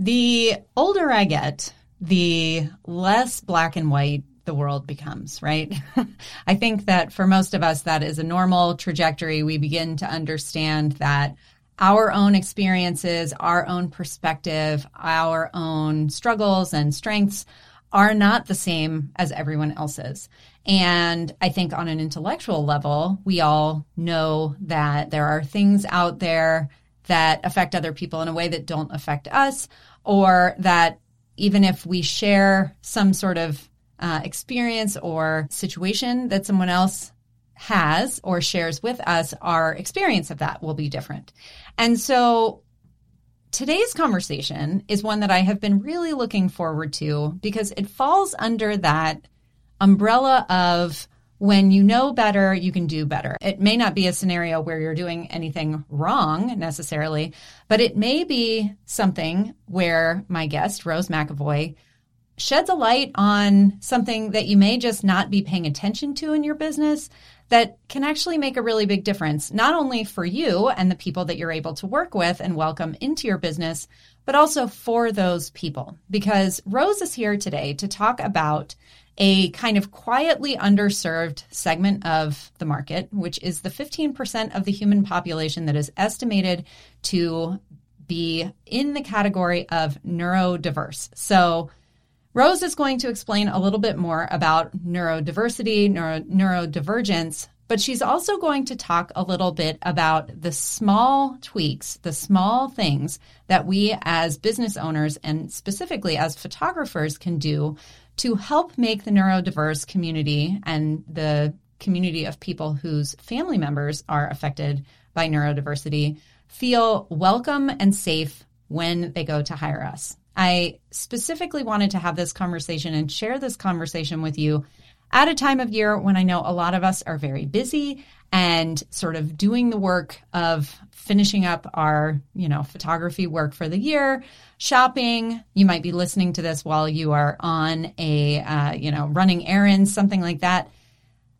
The older I get, the less black and white the world becomes, right? I think that for most of us, that is a normal trajectory. We begin to understand that our own experiences, our own perspective, our own struggles and strengths are not the same as everyone else's. And I think on an intellectual level, we all know that there are things out there that affect other people in a way that don't affect us, or that even if we share some sort of experience or situation that someone else has or shares with us, our experience of that will be different. And so today's conversation is one that I have been really looking forward to because it falls under that umbrella of when you know better, you can do better. It may not be a scenario where you're doing anything wrong necessarily, but it may be something where my guest, Rose McAvoy, sheds a light on something that you may just not be paying attention to in your business that can actually make a really big difference, not only for you and the people that you're able to work with and welcome into your business, but also for those people. Because Rose is here today to talk about a kind of quietly underserved segment of the market, which is the 15% of the human population that is estimated to be in the category of neurodiverse. So Rose is going to explain a little bit more about neurodiversity, neurodivergence, but she's also going to talk a little bit about the small tweaks, the small things that we as business owners and specifically as photographers can do to help make the neurodiverse community and the community of people whose family members are affected by neurodiversity feel welcome and safe when they go to hire us. I specifically wanted to have this conversation and share this conversation with you at a time of year when I know a lot of us are very busy and sort of doing the work of finishing up our, photography work for the year, shopping. You might be listening to this while you are on a, running errands, something like that.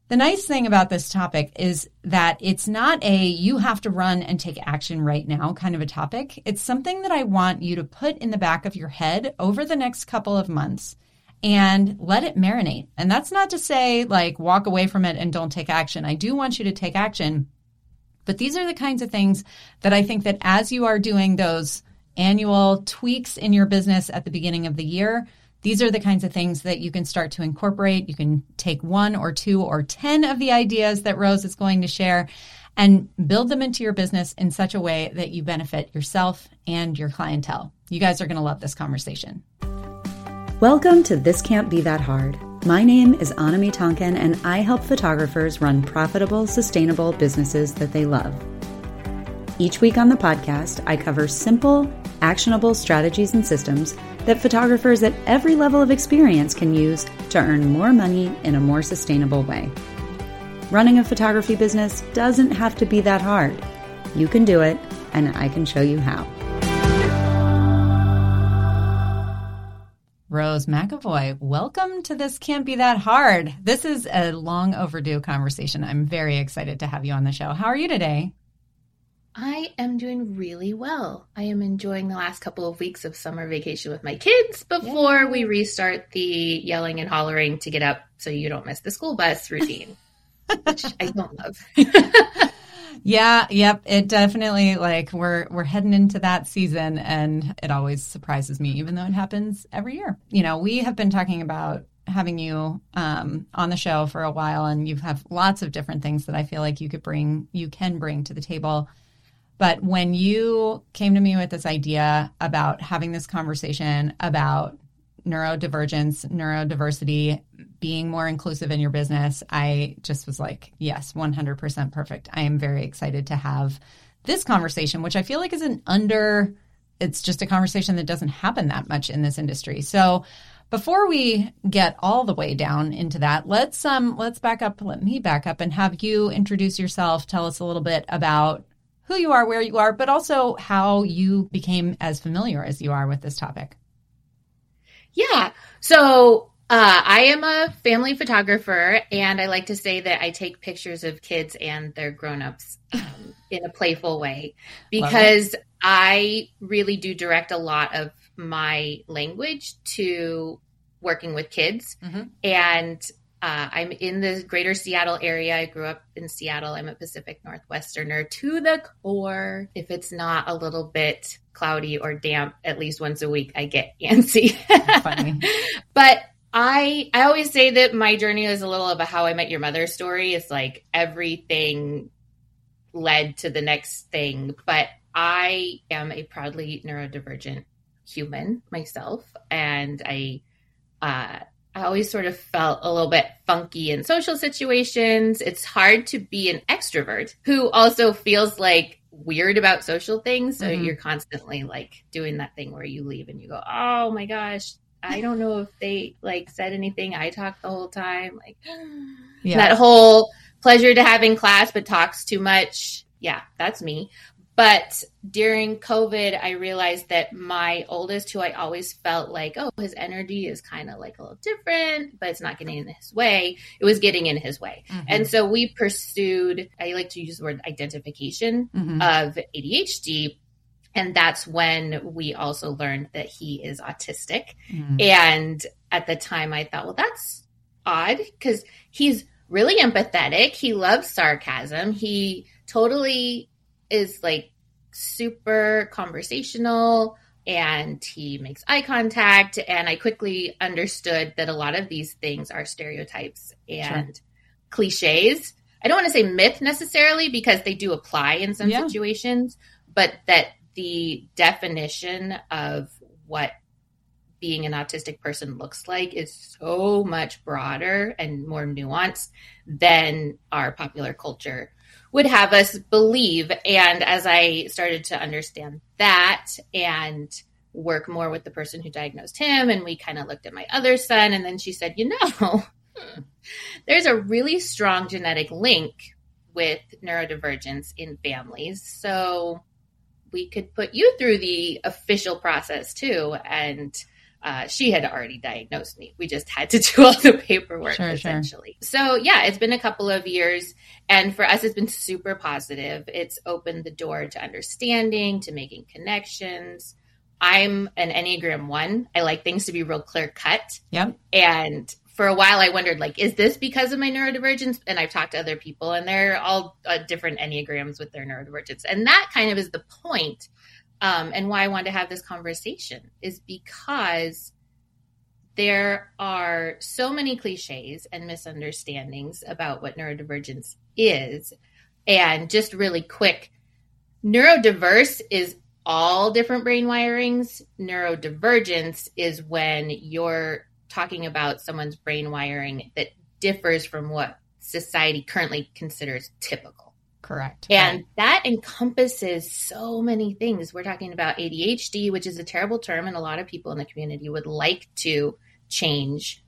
The nice thing about this topic is that it's not a you have to run and take action right now kind of a topic. It's something that I want you to put in the back of your head over the next couple of months and let it marinate. And that's not to say like walk away from it and don't take action. I do want you to take action. But these are the kinds of things that I think that as you are doing those annual tweaks in your business at the beginning of the year, these are the kinds of things that you can start to incorporate. You can take one or two or 10 of the ideas that Rose is going to share and build them into your business in such a way that you benefit yourself and your clientele. You guys are going to love this conversation. Welcome to This Can't Be That Hard. My name is Annemie Tonkin, and I help photographers run profitable, sustainable businesses that they love. Each week on the podcast, I cover simple, actionable strategies and systems that photographers at every level of experience can use to earn more money in a more sustainable way. Running a photography business doesn't have to be that hard. You can do it, and I can show you how. Rose McAvoy, welcome to This Can't Be That Hard. This is a long overdue conversation. I'm very excited to have you on the show. How are you today? I am doing really well. I am enjoying the last couple of weeks of summer vacation with my kids before we restart the yelling and hollering to get up so you don't miss the school bus routine, which I don't love. Yeah. It definitely, we're heading into that season, and it always surprises me, even though it happens every year. We have been talking about having you on the show for a while, and you have lots of different things that I feel like you can bring to the table. But when you came to me with this idea about having this conversation about neurodivergence, neurodiversity, being more inclusive in your business, I just was like, yes, 100% perfect. I am very excited to have this conversation, which I feel like it's just a conversation that doesn't happen that much in this industry. So before we get all the way down into that, let's back up. Let me back up and have you introduce yourself. Tell us a little bit about who you are, where you are, but also how you became as familiar as you are with this topic. Yeah. So I am a family photographer, and I like to say that I take pictures of kids and their grownups in a playful way, because I really do direct a lot of my language to working with kids. Mm-hmm. And I'm in the greater Seattle area. I grew up in Seattle. I'm a Pacific Northwesterner to the core. If it's not a little bit cloudy or damp, at least once a week, I get antsy. Funny. But I always say that my journey is a little of a How I Met Your Mother story. It's like everything led to the next thing. But I am a proudly neurodivergent human myself. And I always sort of felt a little bit funky in social situations. It's hard to be an extrovert who also feels like weird about social things. So mm-hmm. you're constantly like doing that thing where you leave and you go, oh my gosh, I don't know if they like said anything. I talked the whole time. Like yeah. that whole pleasure to have in class, but talks too much. Yeah, that's me. But during COVID, I realized that my oldest, who I always felt like, oh, his energy is kind of like a little different, but it's not getting in his way. It was getting in his way. Mm-hmm. And so we pursued, I like to use the word identification mm-hmm. of ADHD. And that's when we also learned that he is autistic. Mm. And at the time I thought, well, that's odd because he's really empathetic. He loves sarcasm. He totally is like super conversational and he makes eye contact. And I quickly understood that a lot of these things are stereotypes and sure. cliches. I don't want to say myth necessarily because they do apply in some yeah. situations, but that the definition of what being an autistic person looks like is so much broader and more nuanced than our popular culture would have us believe. And as I started to understand that and work more with the person who diagnosed him, and we kind of looked at my other son, and then she said, you know, there's a really strong genetic link with neurodivergence in families. So we could put you through the official process too. And she had already diagnosed me. We just had to do all the paperwork sure, essentially. Sure. So yeah, it's been a couple of years. And for us, it's been super positive. It's opened the door to understanding, to making connections. I'm an Enneagram 1. I like things to be real clear cut. Yep. And for a while I wondered, like, is this because of my neurodivergence? And I've talked to other people and they're all different Enneagrams with their neurodivergence. And that kind of is the point. And why I wanted to have this conversation is because there are so many cliches and misunderstandings about what neurodivergence is. And just really quick, neurodiverse is all different brain wirings. Neurodivergence is when you're talking about someone's brain wiring that differs from what society currently considers typical. Correct. And that encompasses so many things. We're talking about ADHD, which is a terrible term, and a lot of people in the community would like to change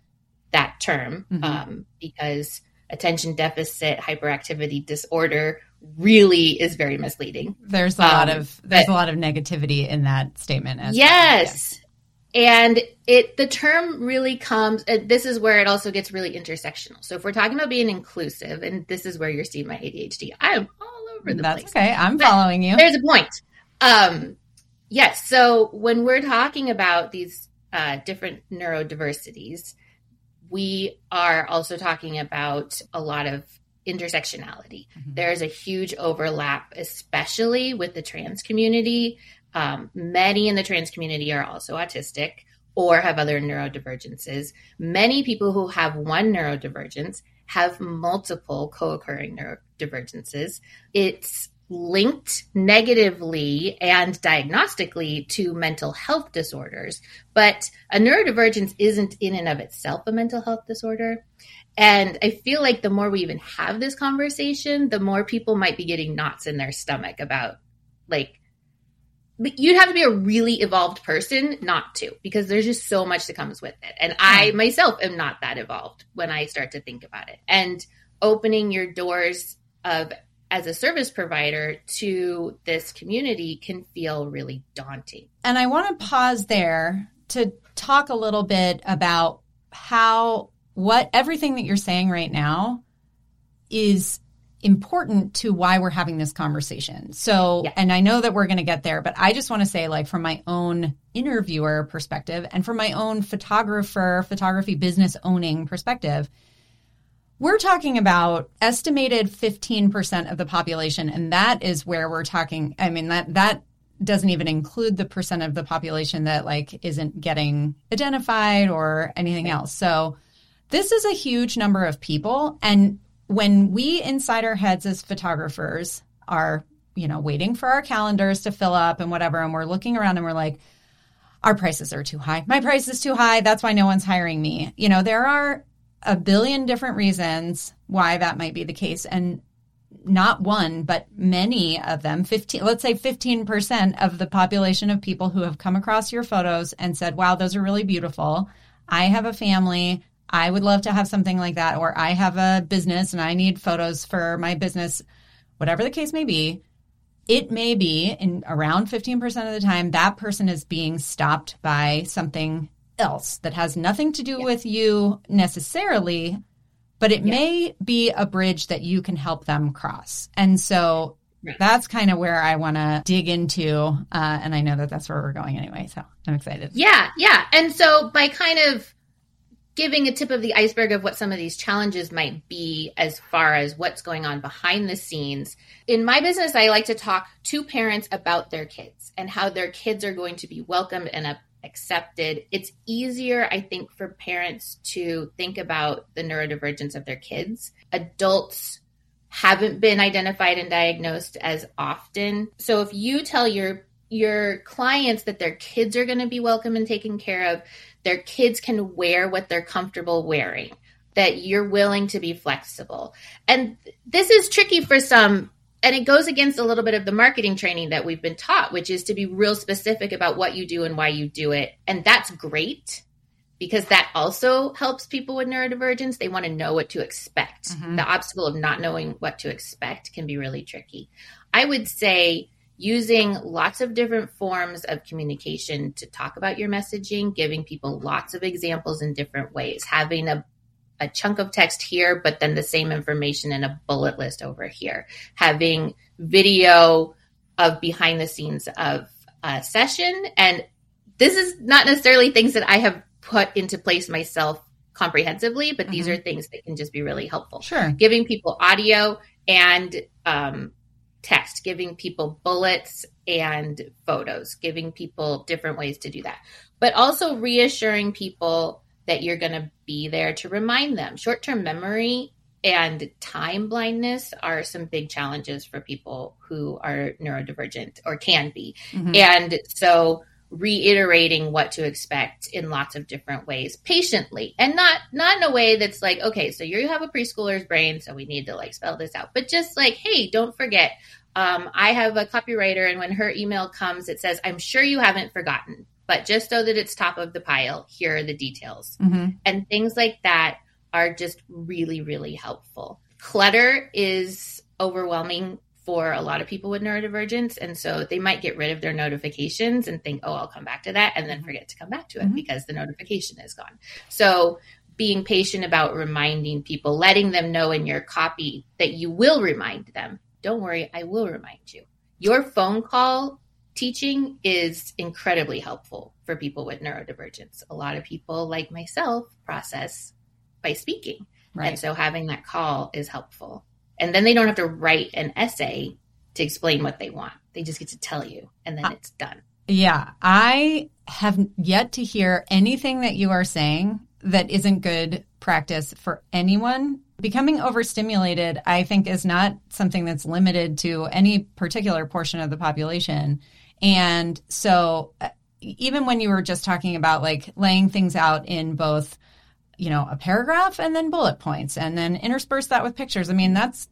that term mm-hmm. Because attention deficit hyperactivity disorder really is very misleading. There's a lot of a lot of negativity in that statement as yes. well. Yeah. And the term really comes, this is where it also gets really intersectional. So if we're talking about being inclusive, and this is where you're seeing my ADHD, I'm all over the place. That's okay. I'm following you. There's a point. Yes. So when we're talking about these different neurodiversities, we are also talking about a lot of intersectionality. Mm-hmm. There's a huge overlap, especially with the trans community. Many in the trans community are also autistic or have other neurodivergences. Many people who have one neurodivergence have multiple co-occurring neurodivergences. It's linked negatively and diagnostically to mental health disorders, but a neurodivergence isn't in and of itself a mental health disorder. And I feel like the more we even have this conversation, the more people might be getting knots in their stomach about like, but you'd have to be a really evolved person not to, because there's just so much that comes with it. And I myself am not that evolved when I start to think about it. And opening your doors of as a service provider to this community can feel really daunting. And I want to pause there to talk a little bit about what everything that you're saying right now is important to why we're having this conversation. So, and I know that we're going to get there, but I just want to say, like, from my own interviewer perspective and from my own photography business owning perspective, we're talking about estimated 15% of the population. And that is where we're talking. I mean, that doesn't even include the percent of the population that, like, isn't getting identified or anything else. So this is a huge number of people. And when we inside our heads as photographers are, you know, waiting for our calendars to fill up and whatever, and we're looking around and we're like, our prices are too high. My price is too high. That's why no one's hiring me. You know, there are a billion different reasons why that might be the case. And not one, but many of them, 15% of the population of people who have come across your photos and said, wow, those are really beautiful. I have a family. I would love to have something like that, or I have a business and I need photos for my business, whatever the case may be. It may be in around 15% of the time that person is being stopped by something else that has nothing to do with you necessarily, but it may be a bridge that you can help them cross. And so that's kind of where I want to dig into. And I know that that's where we're going anyway. So I'm excited. Yeah. And so by kind of giving a tip of the iceberg of what some of these challenges might be as far as what's going on behind the scenes. In my business, I like to talk to parents about their kids and how their kids are going to be welcomed and accepted. It's easier, I think, for parents to think about the neurodivergence of their kids. Adults haven't been identified and diagnosed as often. So if you tell your clients that their kids are going to be welcome and taken care of, their kids can wear what they're comfortable wearing, that you're willing to be flexible. And this is tricky for some, and it goes against a little bit of the marketing training that we've been taught, which is to be real specific about what you do and why you do it. And that's great because that also helps people with neurodivergence. They want to know what to expect. Mm-hmm. The obstacle of not knowing what to expect can be really tricky. I would say using lots of different forms of communication to talk about your messaging, giving people lots of examples in different ways, having a chunk of text here, but then the same information in a bullet list over here, having video of behind the scenes of a session. And this is not necessarily things that I have put into place myself comprehensively, but these are things that can just be really helpful. Sure. Giving people audio and, text, giving people bullets and photos, giving people different ways to do that, but also reassuring people that you're going to be there to remind them. Short-term memory and time blindness are some big challenges for people who are neurodivergent or can be. Mm-hmm. And so reiterating what to expect in lots of different ways patiently and not in a way that's like, okay, so you have a preschooler's brain, so we need to like spell this out, but just like, hey, don't forget, I have a copywriter and when her email comes, it says, I'm sure you haven't forgotten, but just so that it's top of the pile, here are the details. Mm-hmm. And things like that are just really, really helpful. Clutter is overwhelming for a lot of people with neurodivergence. And so they might get rid of their notifications and think, oh, I'll come back to that, and then forget to come back to it because the notification is gone. So being patient about reminding people, letting them know in your copy that you will remind them. Don't worry, I will remind you. Your phone call teaching is incredibly helpful for people with neurodivergence. A lot of people like myself process by speaking. Right. And so having that call is helpful. And then they don't have to write an essay to explain what they want. They just get to tell you, and then it's done. Yeah. I have yet to hear anything that you are saying that isn't good practice for anyone. Becoming overstimulated, I think, is not something that's limited to any particular portion of the population. And so even when you were just talking about like laying things out in both, you know, a paragraph and then bullet points and then intersperse that with pictures. I mean, that's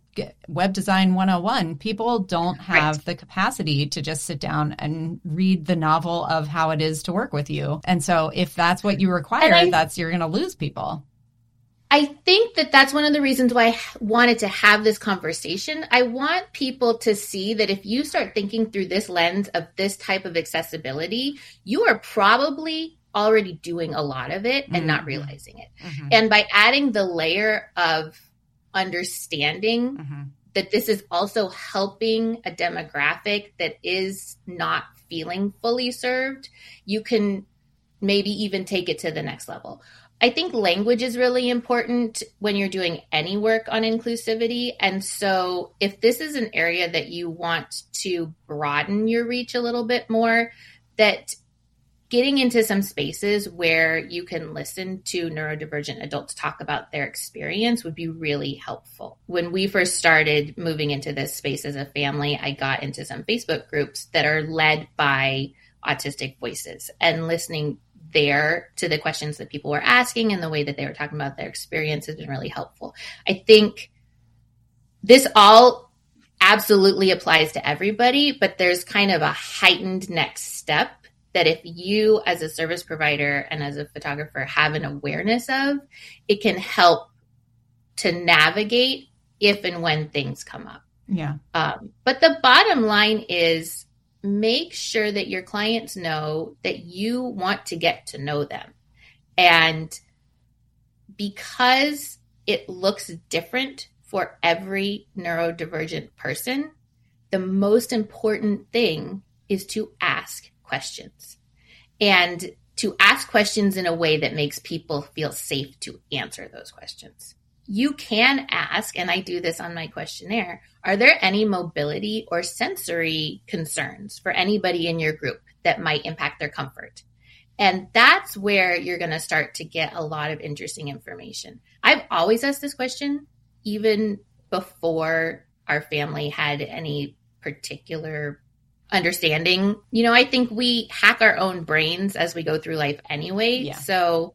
web design 101. People don't have the capacity to just sit down and read the novel of how it is to work with you. And so if that's what you require, you're going to lose people. I think that that's one of the reasons why I wanted to have this conversation. I want people to see that if you start thinking through this lens of this type of accessibility, you are probably already doing a lot of it and not realizing it. And by adding the layer of understanding that this is also helping a demographic that is not feeling fully served, you can maybe even take it to the next level. I think language is really important when you're doing any work on inclusivity. And so if this is an area that you want to broaden your reach a little bit more, that getting into some spaces where you can listen to neurodivergent adults talk about their experience would be really helpful. When we first started moving into this space as a family, I got into some Facebook groups that are led by autistic voices, and listening there to the questions that people were asking and the way that they were talking about their experience has been really helpful. I think this all absolutely applies to everybody, but there's kind of a heightened next step that if you as a service provider and as a photographer have an awareness of, it can help to navigate if and when things come up. Yeah. But the bottom line is make sure that your clients know that you want to get to know them. And because it looks different for every neurodivergent person, the most important thing is to ask questions, and to ask questions in a way that makes people feel safe to answer those questions. You can ask, and I do this on my questionnaire, are there any mobility or sensory concerns for anybody in your group that might impact their comfort? And that's where you're going to start to get a lot of interesting information. I've always asked this question, even before our family had any particular understanding. You know, I think we hack our own brains as we go through life anyway. Yeah. So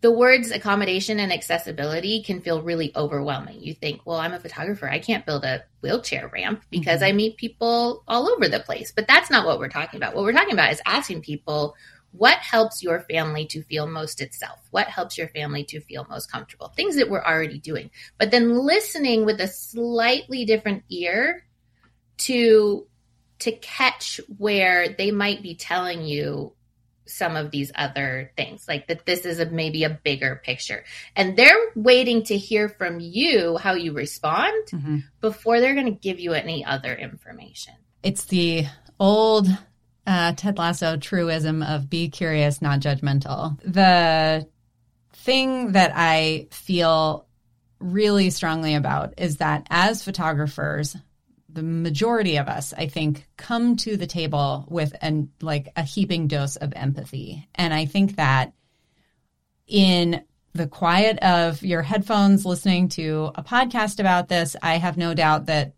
the words accommodation and accessibility can feel really overwhelming. You think, well, I'm a photographer. I can't build a wheelchair ramp because I meet people all over the place. But that's not what we're talking about. What we're talking about is asking people, what helps your family to feel most itself? What helps your family to feel most comfortable? Things that we're already doing. But then listening with a slightly different ear to catch where they might be telling you some of these other things, like that this is maybe a bigger picture. And they're waiting to hear from you how you respond before they're going to give you any other information. It's the old Ted Lasso truism of be curious, not judgmental. The thing that I feel really strongly about is that as photographers, the majority of us, I think, come to the table with a heaping dose of empathy. And I think that in the quiet of your headphones listening to a podcast about this, I have no doubt that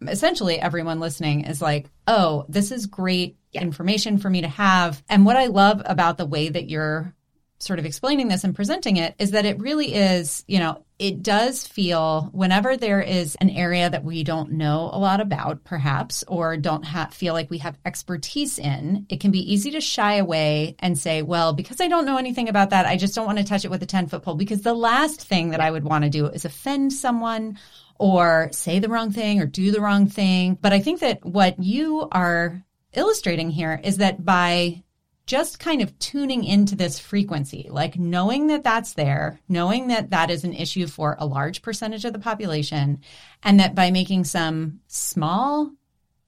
essentially everyone listening is like, oh, this is great information for me to have. And what I love about the way that you're sort of explaining this and presenting it is that it really is, you know, it does feel whenever there is an area that we don't know a lot about, perhaps, or don't feel like we have expertise in, it can be easy to shy away and say, well, because I don't know anything about that, I just don't want to touch it with a 10-foot pole, because the last thing that I would want to do is offend someone or say the wrong thing or do the wrong thing. But I think that what you are illustrating here is that by just kind of tuning into this frequency, like knowing that that's there, knowing that that is an issue for a large percentage of the population, and that by making some small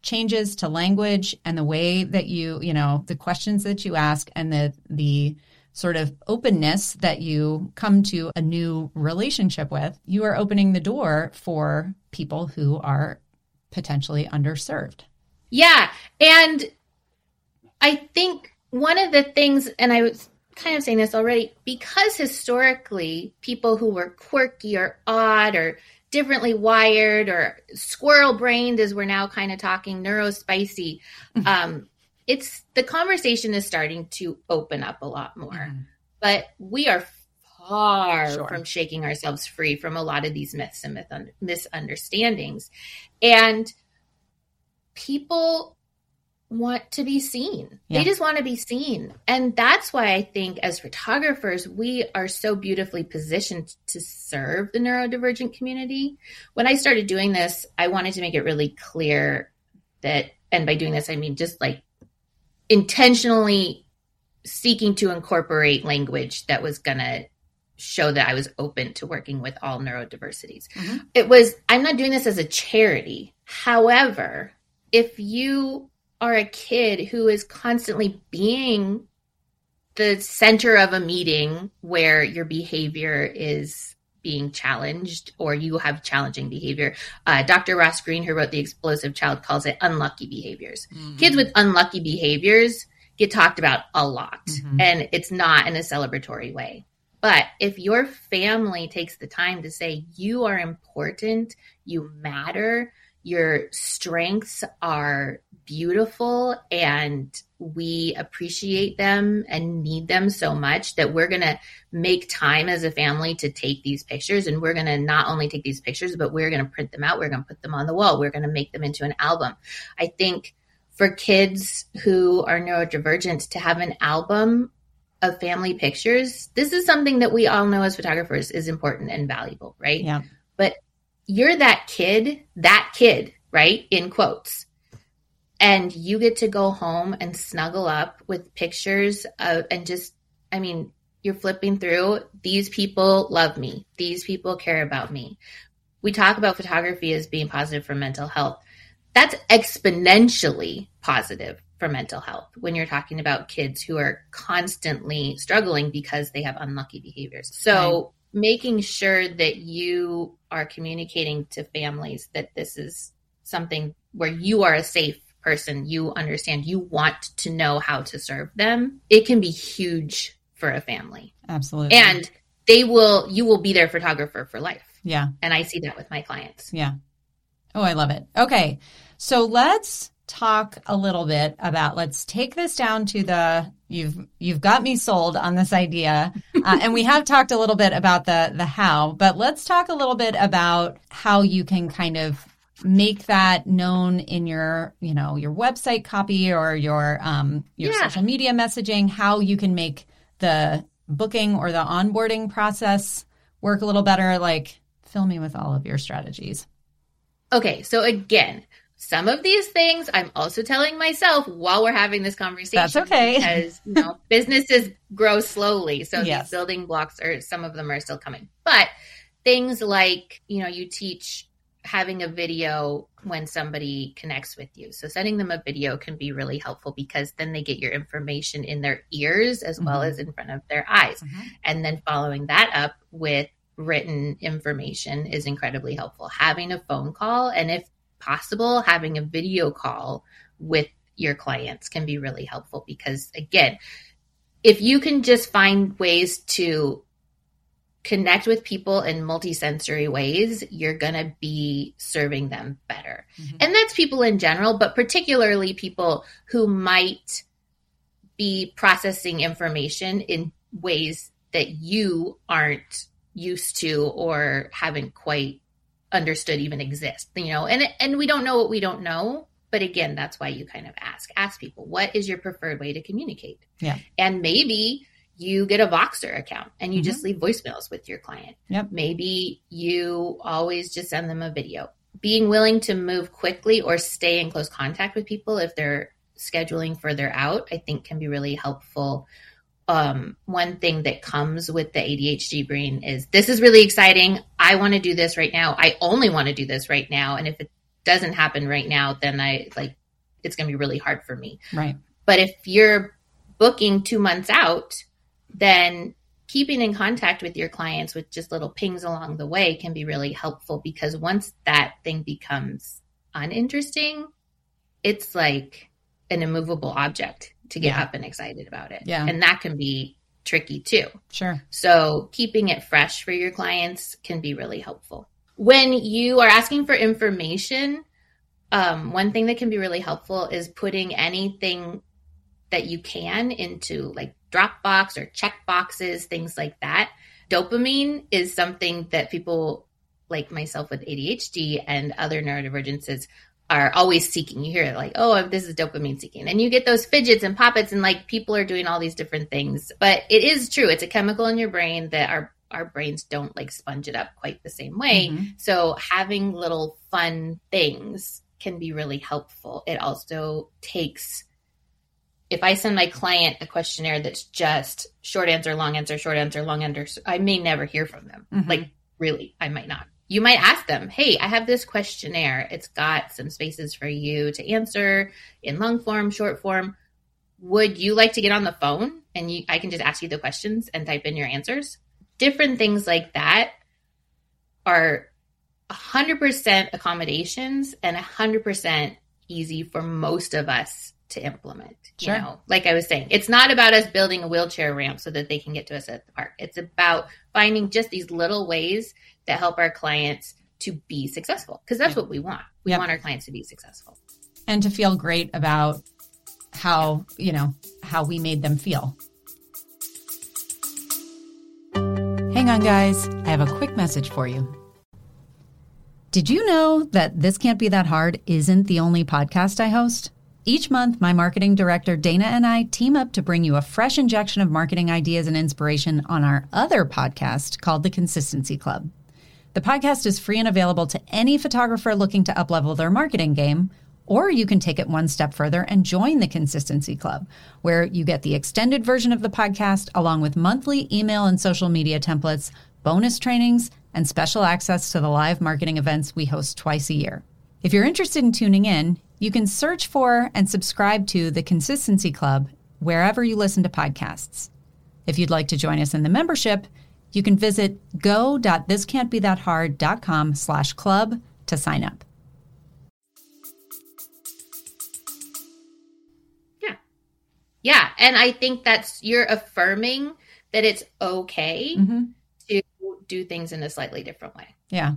changes to language and the way that you the questions that you ask and the sort of openness that you come to a new relationship with, you are opening the door for people who are potentially underserved. Yeah. And I think one of the things, and I was kind of saying this already, because historically people who were quirky or odd or differently wired or squirrel-brained, as we're now kind of talking, neurospicy, it's the conversation is starting to open up a lot more. But we are far from shaking ourselves free from a lot of these myths and misunderstandings. And people want to be seen. Yeah. They just want to be seen. And that's why I think as photographers, we are so beautifully positioned to serve the neurodivergent community. When I started doing this, I wanted to make it really clear that, and by doing this, I mean just like intentionally seeking to incorporate language that was going to show that I was open to working with all neurodiversities. Mm-hmm. It was, I'm not doing this as a charity. However, if you are a kid who is constantly being the center of a meeting where your behavior is being challenged or you have challenging behavior. Dr. Ross Green, who wrote The Explosive Child, calls it unlucky behaviors. Mm-hmm. Kids with unlucky behaviors get talked about a lot, mm-hmm. and it's not in a celebratory way. But if your family takes the time to say, you are important, you matter, your strengths are beautiful, and we appreciate them and need them so much that we're going to make time as a family to take these pictures. And we're going to not only take these pictures, but we're going to print them out. We're going to put them on the wall. We're going to make them into an album. I think for kids who are neurodivergent to have an album of family pictures, this is something that we all know as photographers is important and valuable, right? Yeah. But you're that kid, right? In quotes. And you get to go home and snuggle up with pictures of, and just, I mean, you're flipping through. These people love me. These people care about me. We talk about photography as being positive for mental health. That's exponentially positive for mental health when you're talking about kids who are constantly struggling because they have unlucky behaviors. So making sure that you are communicating to families that this is something where you are a safe person, you understand, you want to know how to serve them, it can be huge for a family. Absolutely. And you will be their photographer for life. Yeah. And I see that with my clients. Yeah. Oh, I love it. Okay. So let's talk a little bit about, let's take this down to the, you've got me sold on this idea. And we have talked a little bit about the how, but let's talk a little bit about how you can kind of make that known in your, you know, your website copy or your social media messaging, how you can make the booking or the onboarding process work a little better. Like, fill me with all of your strategies. Okay. So again, some of these things I'm also telling myself while we're having this conversation. That's okay. Because businesses grow slowly. So these building blocks are, some of them are still coming, but things like, you teach having a video when somebody connects with you. So sending them a video can be really helpful because then they get your information in their ears as mm-hmm. well as in front of their eyes. Mm-hmm. And then following that up with written information is incredibly helpful. Having a phone call, and if possible, having a video call with your clients can be really helpful because, again, if you can just find ways to connect with people in multisensory ways, you're going to be serving them better. Mm-hmm. And that's people in general, but particularly people who might be processing information in ways that you aren't used to or haven't quite understood even exist, and we don't know what we don't know. But again, that's why you kind of ask people, what is your preferred way to communicate? Yeah. And maybe you get a Voxer account and you mm-hmm. just leave voicemails with your client. Yep. Maybe you always just send them a video. Being willing to move quickly or stay in close contact with people if they're scheduling further out, I think can be really helpful. One thing that comes with the ADHD brain is, this is really exciting. I want to do this right now. I only want to do this right now. And if it doesn't happen right now, then it's going to be really hard for me. Right. But if you're booking 2 months out, then keeping in contact with your clients with just little pings along the way can be really helpful, because once that thing becomes uninteresting, it's like an immovable object to get up and excited about it. Yeah. And that can be tricky too. Sure. So keeping it fresh for your clients can be really helpful. When you are asking for information, one thing that can be really helpful is putting anything that you can into like Dropbox or check boxes, things like that. Dopamine is something that people like myself with ADHD and other neurodivergences are always seeking. You hear it like, oh, this is dopamine seeking. And you get those fidgets and pop-its and like people are doing all these different things. But it is true. It's a chemical in your brain that our brains don't like sponge it up quite the same way. Mm-hmm. So having little fun things can be really helpful. It also takes if I send my client a questionnaire that's just short answer, long answer, short answer, long answer, I may never hear from them. Mm-hmm. Like, really, I might not. You might ask them, hey, I have this questionnaire. It's got some spaces for you to answer in long form, short form. Would you like to get on the phone? And I can just ask you the questions and type in your answers. Different things like that are 100% accommodations and 100% easy for most of us to implement. Sure. You know, like I was saying, it's not about us building a wheelchair ramp so that they can get to us at the park. It's about finding just these little ways that help our clients to be successful, because that's what we want. We want our clients to be successful. And to feel great about how, you know, how we made them feel. Hang on, guys. I have a quick message for you. Did you know that This Can't Be That Hard isn't the only podcast I host? Each month, my marketing director, Dana, and I team up to bring you a fresh injection of marketing ideas and inspiration on our other podcast called The Consistency Club. The podcast is free and available to any photographer looking to uplevel their marketing game, or you can take it one step further and join The Consistency Club, where you get the extended version of the podcast along with monthly email and social media templates, bonus trainings, and special access to the live marketing events we host twice a year. If you're interested in tuning in, you can search for and subscribe to The Consistency Club wherever you listen to podcasts. If you'd like to join us in the membership, you can visit go.thiscan'tbethathard.com/club to sign up. Yeah. Yeah. And I think that's, you're affirming that it's okay to do things in a slightly different way. Yeah.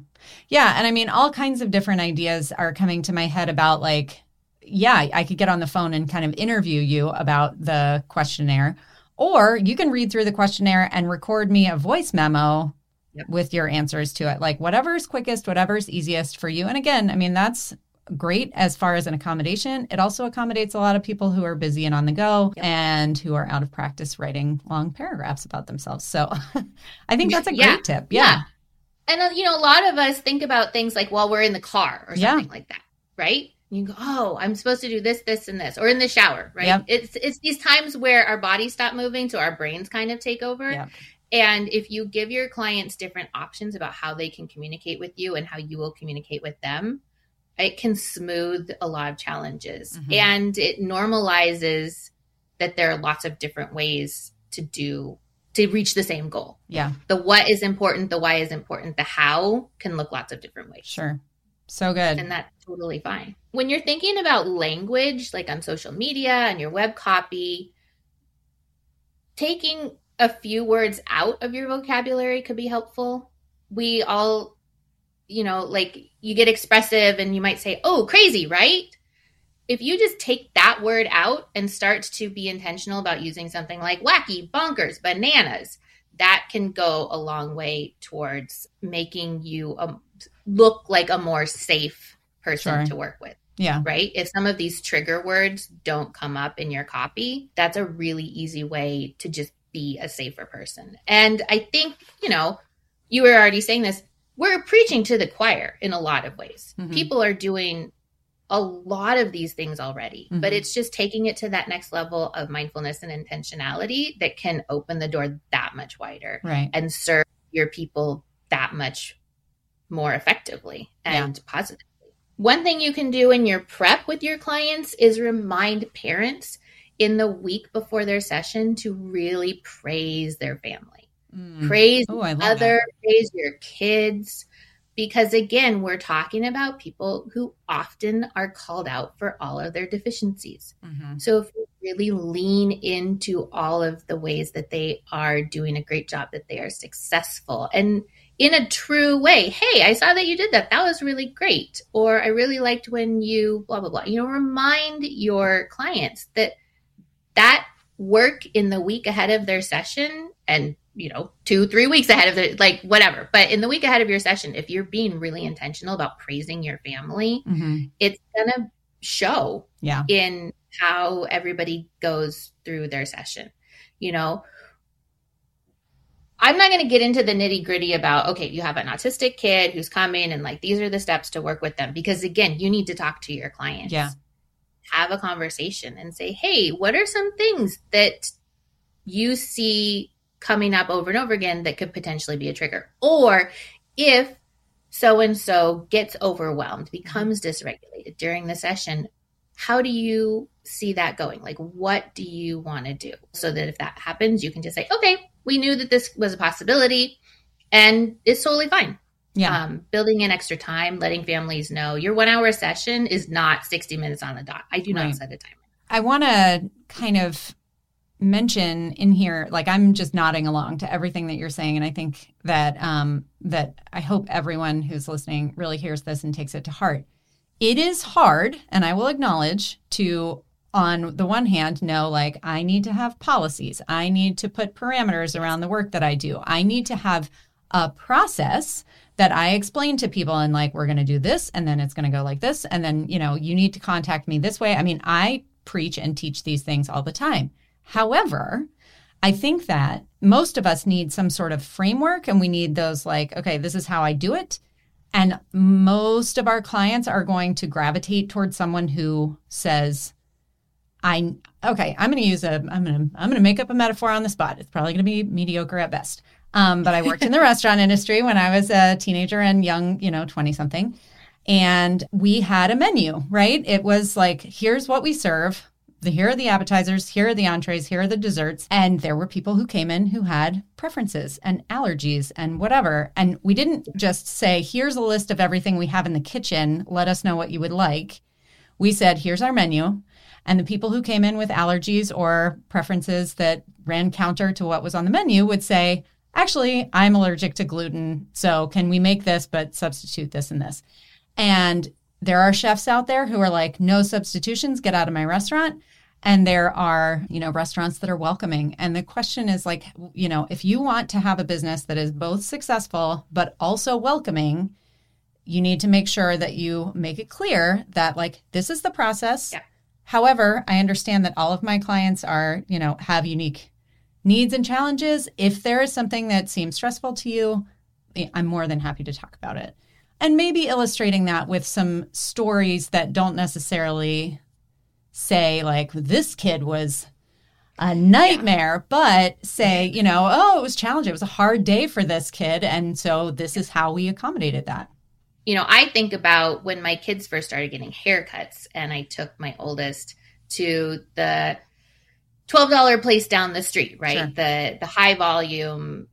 Yeah. And I mean, all kinds of different ideas are coming to my head about, like, yeah, I could get on the phone and kind of interview you about the questionnaire, or you can read through the questionnaire and record me a voice memo with your answers to it. Like, whatever's quickest, whatever's easiest for you. And again, I mean, that's great as far as an accommodation. It also accommodates a lot of people who are busy and on the go and who are out of practice writing long paragraphs about themselves. So I think that's a great tip. Yeah. And, you know, a lot of us think about things like while we're in the car or something like that, right? You go, oh, I'm supposed to do this, this, and this, or in the shower, right? Yep. It's these times where our bodies stop moving, so our brains kind of take over. Yep. And if you give your clients different options about how they can communicate with you and how you will communicate with them, it can smooth a lot of challenges. Mm-hmm. And it normalizes that there are lots of different ways to reach the same goal. Yeah. The what is important, the why is important, the how can look lots of different ways. Sure. So good. And that's totally fine. When you're thinking about language, like on social media and your web copy, taking a few words out of your vocabulary could be helpful. We all, you know, like, you get expressive and you might say, oh, crazy, right? If you just take that word out and start to be intentional about using something like wacky, bonkers, bananas, that can go a long way towards making you look like a more safe person to work with. Yeah. Right? If some of these trigger words don't come up in your copy, that's a really easy way to just be a safer person. And I think, you know, you were already saying this, we're preaching to the choir in a lot of ways. Mm-hmm. People are doing a lot of these things already, but it's just taking it to that next level of mindfulness and intentionality that can open the door that much wider and serve your people that much more effectively and positively. One thing you can do in your prep with your clients is remind parents in the week before their session to really praise their family, praise praise your kids. Because again, we're talking about people who often are called out for all of their deficiencies. Mm-hmm. So if you really lean into all of the ways that they are doing a great job, that they are successful and in a true way, hey, I saw that you did that. That was really great. Or I really liked when you blah, blah, blah. You know, remind your clients that that work in the week ahead of their session, and you know, 2-3 weeks ahead of the, like, whatever. But in the week ahead of your session, if you're being really intentional about praising your family, it's going to show in how everybody goes through their session. You know, I'm not going to get into the nitty gritty about, okay, you have an autistic kid who's coming and like, these are the steps to work with them. Because again, you need to talk to your clients. Yeah. have a conversation and say, hey, what are some things that you see coming up over and over again that could potentially be a trigger? Or if so-and-so gets overwhelmed, becomes dysregulated during the session, how do you see that going? Like, what do you want to do? So that if that happens, you can just say, okay, we knew that this was a possibility and it's totally fine. Yeah. Building in extra time, letting families know your 1 hour session is not 60 minutes on the dot. I do not set a timer. I want to kind of mention in here, like, I'm just nodding along to everything that you're saying. And I think that, that I hope everyone who's listening really hears this and takes it to heart. It is hard, and I will acknowledge, to, on the one hand, know, like, I need to have policies. I need to put parameters around the work that I do. I need to have a process that I explain to people, and like, we're going to do this, and then it's going to go like this. And then, you know, you need to contact me this way. I mean, I preach and teach these things all the time. However, I think that most of us need some sort of framework, and we need those, like, okay, this is how I do it. And most of our clients are going to gravitate towards someone who says, I'm going to make up a metaphor on the spot. It's probably going to be mediocre at best. But I worked in the restaurant industry when I was a teenager and young, 20 something. And we had a menu, right? It was like, here's what we serve. Here are the appetizers, here are the entrees, here are the desserts. And there were people who came in who had preferences and allergies and whatever. And we didn't just say, here's a list of everything we have in the kitchen. Let us know what you would like. We said, here's our menu. And the people who came in with allergies or preferences that ran counter to what was on the menu would say, actually, I'm allergic to gluten. So can we make this, but substitute this and this? And there are chefs out there who are like, no substitutions, get out of my restaurant. And there are, restaurants that are welcoming. And the question is, like, if you want to have a business that is both successful but also welcoming, you need to make sure that you make it clear that, like, this is the process. Yeah. However, I understand that all of my clients are, have unique needs and challenges. If there is something that seems stressful to you, I'm more than happy to talk about it. And maybe illustrating that with some stories that don't necessarily say, like, this kid was a nightmare, but say, it was challenging. It was a hard day for this kid. And so this is how we accommodated that. I think about when my kids first started getting haircuts, and I took my oldest to the $12 place down the street, right? Sure. The high volume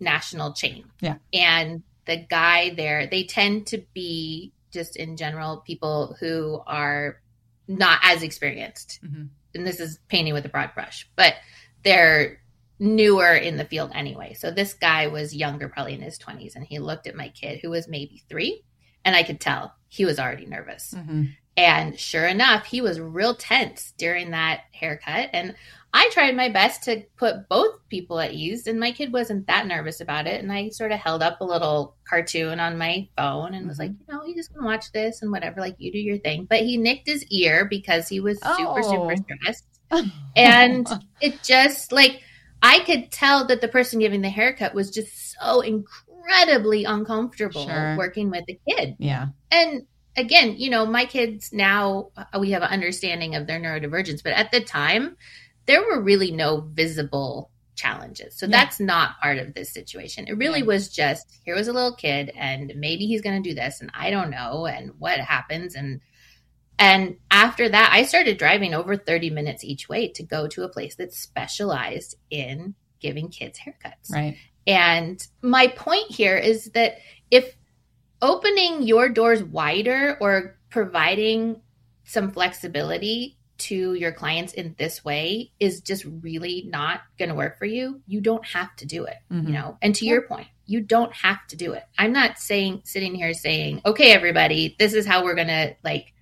national chain. Yeah. And the guy there, they tend to be, just in general, people who are not as experienced. Mm-hmm. And this is painting with a broad brush, but they're newer in the field anyway. So this guy was younger, probably in his 20s. And he looked at my kid, who was maybe 3. And I could tell he was already nervous. Mm-hmm. And sure enough, he was real tense during that haircut. And I tried my best to put both people at ease, and my kid wasn't that nervous about it. And I sort of held up a little cartoon on my phone and was like, you just can watch this and whatever, like, you do your thing. But he nicked his ear because he was super stressed. And it just, like, I could tell that the person giving the haircut was just so incredibly uncomfortable working with the kid. Yeah. And again, my kids now, we have an understanding of their neurodivergence, but at the time, there were really no visible challenges. So that's not part of this situation. It really was just, here was a little kid, and maybe he's going to do this, and I don't know, and what happens. And after that, I started driving over 30 minutes each way to go to a place that specialized in giving kids haircuts. Right. And my point here is that if opening your doors wider or providing some flexibility to your clients in this way is just really not going to work for you, you don't have to do it, mm-hmm. And to your point, you don't have to do it. I'm not sitting here saying, okay, everybody, this is how we're going to, like,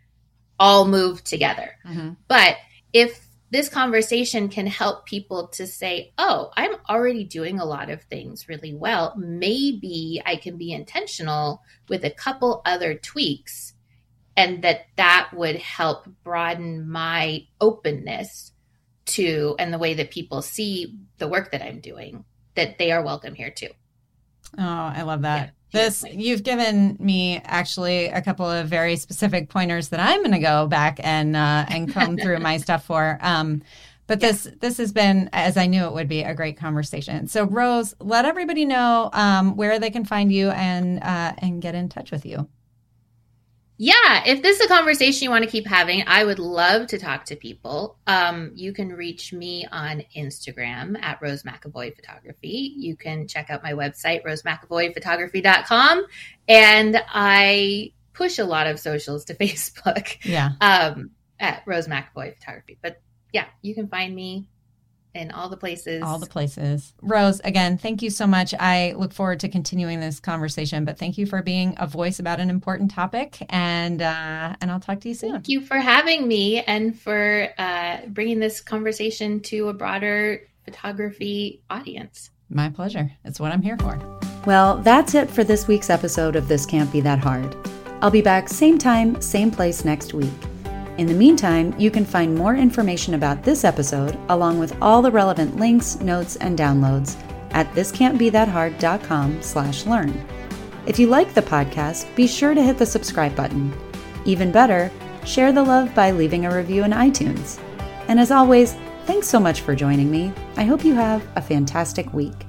all move together. Mm-hmm. But if this conversation can help people to say, oh, I'm already doing a lot of things really well, maybe I can be intentional with a couple other tweaks, and that would help broaden my openness to, and the way that people see the work that I'm doing, that they are welcome here too. Oh, I love that. This, you've given me actually a couple of very specific pointers that I'm going to go back and comb through my stuff for. But this has been, as I knew it would be, a great conversation. So Rose, let everybody know where they can find you and get in touch with you. Yeah, if this is a conversation you want to keep having, I would love to talk to people. You can reach me on Instagram at Rose McAvoy Photography. You can check out my website, rosemcavoyphotography.com. And I push a lot of socials to Facebook at Rose McAvoy Photography. But yeah, you can find me in all the places. All the places. Rose, again, thank you so much. I look forward to continuing this conversation, but thank you for being a voice about an important topic, and I'll talk to you soon. Thank you for having me and for bringing this conversation to a broader photography audience. My pleasure. It's what I'm here for. Well, that's it for this week's episode of This Can't Be That Hard. I'll be back same time, same place next week. In the meantime, you can find more information about this episode, along with all the relevant links, notes, and downloads at thiscan'tbethathard.com/learn. If you like the podcast, be sure to hit the subscribe button. Even better, share the love by leaving a review in iTunes. And as always, thanks so much for joining me. I hope you have a fantastic week.